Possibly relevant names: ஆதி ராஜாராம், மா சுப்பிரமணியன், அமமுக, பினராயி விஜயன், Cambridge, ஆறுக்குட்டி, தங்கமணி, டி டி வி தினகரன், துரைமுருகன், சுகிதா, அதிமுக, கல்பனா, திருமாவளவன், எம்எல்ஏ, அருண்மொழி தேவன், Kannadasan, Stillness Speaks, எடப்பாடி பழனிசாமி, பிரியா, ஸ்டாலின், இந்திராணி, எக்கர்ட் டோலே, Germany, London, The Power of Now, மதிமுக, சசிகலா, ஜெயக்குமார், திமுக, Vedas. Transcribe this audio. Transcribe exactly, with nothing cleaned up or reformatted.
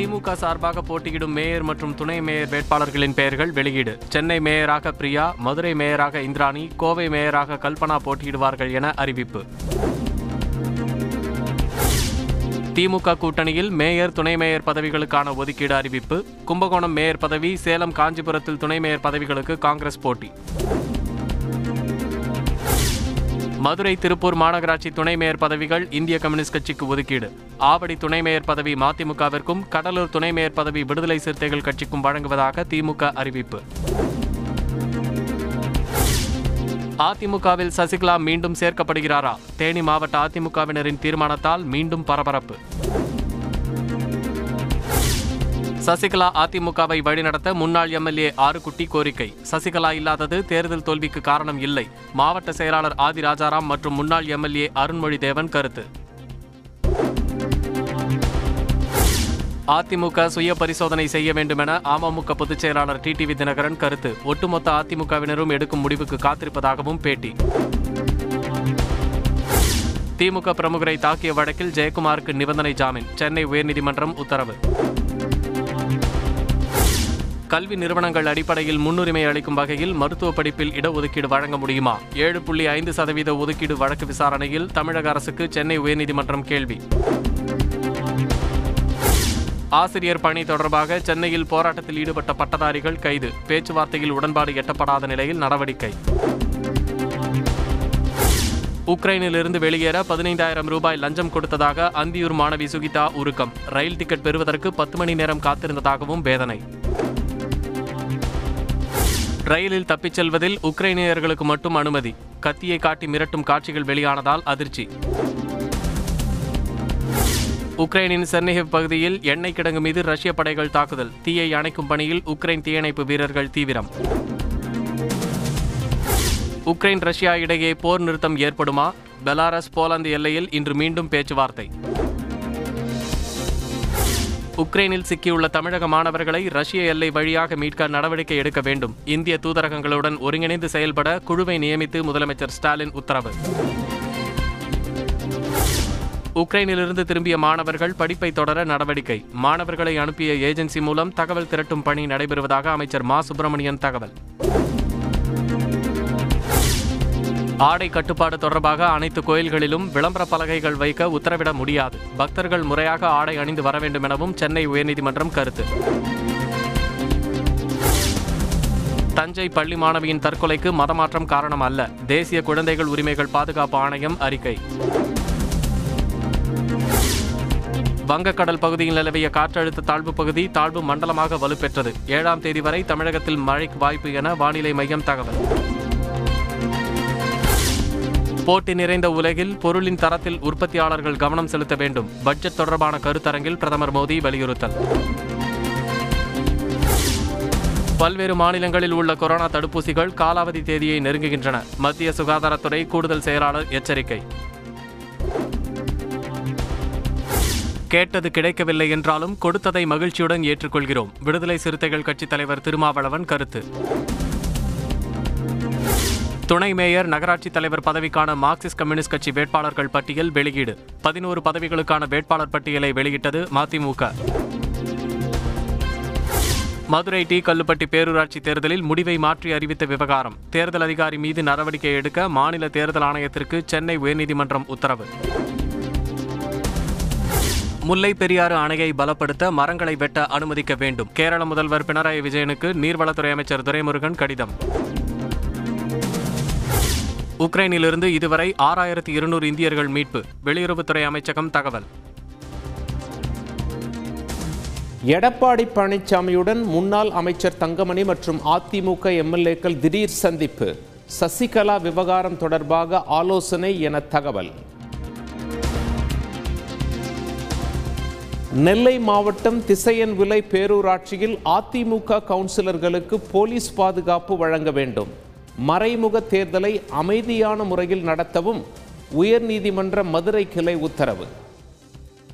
திமுக சார்பாக போட்டியிடும் மேயர் மற்றும் துணை மேயர் வேட்பாளர்களின் பெயர்கள் வெளியீடு. சென்னை மேயராக பிரியா, மதுரை மேயராக இந்திராணி, கோவை மேயராக கல்பனா போட்டியிடுவார்கள் என அறிவிப்பு. திமுக கூட்டணியில் மேயர் துணை மேயர் பதவிகளுக்கான ஒதுக்கீடு அறிவிப்பு. கும்பகோணம் மேயர் பதவி, சேலம், காஞ்சிபுரத்தில் துணை மேயர் பதவிகளுக்கு காங்கிரஸ் போட்டி. மதுரை, திருப்பூர் மாநகராட்சி துணை மேயர் பதவிகள் இந்திய கம்யூனிஸ்ட் கட்சிக்கு ஒதுக்கீடு. ஆவடி துணை மேயர் பதவி மதிமுகவிற்கும், கடலூர் துணை மேயர் பதவி விடுதலை சிறுத்தைகள் கட்சிக்கும் வழங்குவதாக திமுக அறிவிப்பு. அதிமுகவில் சசிகலா மீண்டும் சேர்க்கப்படுகிறாரா? தேனி மாவட்ட அதிமுகவினரின் தீர்மானத்தால் மீண்டும் பரபரப்பு. சசிகலா அதிமுகவை வழிநடத்த முன்னாள் எம்எல்ஏ ஆறுக்குட்டி கோரிக்கை. சசிகலா இல்லாதது தேர்தல் தோல்விக்கு காரணம் இல்லை. மாவட்ட செயலாளர் ஆதி ராஜாராம் மற்றும் முன்னாள் எம்எல்ஏ அருண்மொழி தேவன் கருத்து. அதிமுக சுய பரிசோதனை செய்ய வேண்டும் என அமமுக பொதுச் செயலாளர் டி டி வி தினகரன் கருத்து. ஒட்டுமொத்த அதிமுகவினரும் எடுக்கும் முடிவுக்கு காத்திருப்பதாகவும் பேட்டி. திமுக பிரமுகரை தாக்கிய வழக்கில் ஜெயக்குமாருக்கு நிபந்தனை ஜாமீன். சென்னை உயர்நீதிமன்றம் உத்தரவு. கல்வி நிறுவனங்கள் அடிப்படையில் முன்னுரிமை அளிக்கும் வகையில் மருத்துவ படிப்பில் இடஒதுக்கீடு வழங்க முடியுமா? ஏழு புள்ளி ஐந்து சதவீத ஒதுக்கீடு வழக்கு விசாரணையில் தமிழக அரசுக்கு சென்னை உயர்நீதிமன்றம் கேள்வி. ஆசிரியர் பணி தொடர்பாக சென்னையில் போராட்டத்தில் ஈடுபட்ட பட்டதாரிகள் கைது. பேச்சுவார்த்தையில் உடன்பாடு எட்டப்படாத நிலையில் நடவடிக்கை. உக்ரைனிலிருந்து வெளியேற பதினைந்தாயிரம் ரூபாய் லஞ்சம் கொடுத்ததாக அந்தியூர் மாணவி சுகிதா உருக்கம். ரயில் டிக்கெட் பெறுவதற்கு பத்து மணி நேரம் காத்திருந்ததாகவும் வேதனை. ரயிலில் தப்பிச் செல்வதில் உக்ரைனியர்களுக்கு மட்டும் அனுமதி. கத்தியை காட்டி மிரட்டும் காட்சிகள் வெளியானதால் அதிர்ச்சி. உக்ரைனின் செர்னிஹிவ் பகுதியில் எண்ணெய் கிடங்கு மீது ரஷ்ய படைகள் தாக்குதல். தீயை அணைக்கும் பணியில் உக்ரைன் தீயணைப்பு வீரர்கள் தீவிரம். உக்ரைன் ரஷ்யா இடையே போர் நிறுத்தம் ஏற்படுமா? பெலாரஸ் போலந்து எல்லையில் இன்று மீண்டும் பேச்சுவார்த்தை. உக்ரைனில் சிக்கியுள்ள தமிழக மாணவர்களை ரஷ்ய எல்லை வழியாக மீட்க நடவடிக்கை எடுக்க வேண்டும். இந்திய தூதரகங்களுடன் ஒருங்கிணைந்து செயல்பட குழுவை நியமித்து முதலமைச்சர் ஸ்டாலின் உத்தரவு. உக்ரைனிலிருந்து திரும்பிய மாணவர்கள் படிப்பை தொடர நடவடிக்கை. மாணவர்களை அனுப்பிய ஏஜென்சி மூலம் தகவல் திரட்டும் பணி நடைபெறுவதாக அமைச்சர் மா சுப்பிரமணியன் தகவல். ஆடை கட்டுப்பாடு தொடர்பாக அனைத்து கோயில்களிலும் விளம்பர பலகைகள் வைக்க உத்தரவிட முடியாது. பக்தர்கள் முறையாக ஆடை அணிந்து வர வேண்டும் எனவும் சென்னை உயர்நீதிமன்றம் கருத்து. தஞ்சை பள்ளி மாணவியின் தற்கொலைக்கு மதமாற்றம் காரணம் அல்ல. தேசிய குழந்தைகள் உரிமைகள் பாதுகாப்பு ஆணையம் அறிக்கை. வங்கக்கடல் பகுதியில் நிலவிய காற்றழுத்த தாழ்வு பகுதி தாழ்வு மண்டலமாக வலுப்பெற்றது. ஏழாம் தேதி வரை தமிழகத்தில் மழைக்கு வாய்ப்பு என வானிலை மையம் தகவல். போட்டி நிறைந்த உலகில் பொருளின் தரத்தில் உற்பத்தியாளர்கள் கவனம் செலுத்த வேண்டும். பட்ஜெட் தொடர்பான கருத்தரங்கில் பிரதமர் மோடி வலியுறுத்தல். பல்வேறு மாநிலங்களில் உள்ள கொரோனா தடுப்பூசிகள் காலாவதி தேதியை நெருங்குகின்றன. மத்திய சுகாதாரத்துறை கூடுதல் செயலாளர் எச்சரிக்கை. கேட்டது கிடைக்கவில்லை என்றாலும் கொடுத்ததை மகிழ்ச்சியுடன் ஏற்றுக்கொள்கிறோம். விடுதலை சிறுத்தைகள் கட்சித் தலைவர் திருமாவளவன் கருத்து. துணை மேயர் நகராட்சித் தலைவர் பதவிக்கான மார்க்சிஸ்ட் கம்யூனிஸ்ட் கட்சி வேட்பாளர்கள் பட்டியல் வெளியீடு. பதினோரு பதவிகளுக்கான வேட்பாளர் பட்டியலை வெளியிட்டது மதிமுக. மதுரை டி கல்லுப்பட்டி பேரூராட்சி தேர்தலில் முடிவை மாற்றி அறிவித்த விவகாரம். தேர்தல் அதிகாரி மீது நடவடிக்கை எடுக்க மாநில தேர்தல் ஆணையத்திற்கு சென்னை உயர்நீதிமன்றம் உத்தரவு. முல்லை பெரியாறு அணையை பலப்படுத்த மரங்களை வெட்ட அனுமதிக்க வேண்டும். கேரள முதல்வர் பினராயி விஜயனுக்கு நீர்வளத்துறை அமைச்சர் துரைமுருகன் கடிதம். உக்ரைனிலிருந்து இதுவரை ஆறாயிரத்தி இருநூறு இந்தியர்கள் மீட்பு. வெளியுறவுத்துறை அமைச்சகம் தகவல். எடப்பாடி பழனிசாமியுடன் முன்னாள் அமைச்சர் தங்கமணி மற்றும் அதிமுக எம்எல்ஏக்கள் திடீர் சந்திப்பு. சசிகலா விவகாரம் தொடர்பாக ஆலோசனை என தகவல். நெல்லை மாவட்டம் திசையன் விலை பேரூராட்சியில் அதிமுக கவுன்சிலர்களுக்கு போலீஸ் பாதுகாப்பு வழங்க வேண்டும். மறைமுக தேர்தலை அமைதியான முறையில் நடத்தவும் உயர்நீதிமன்ற மதுரை கிளை உத்தரவு.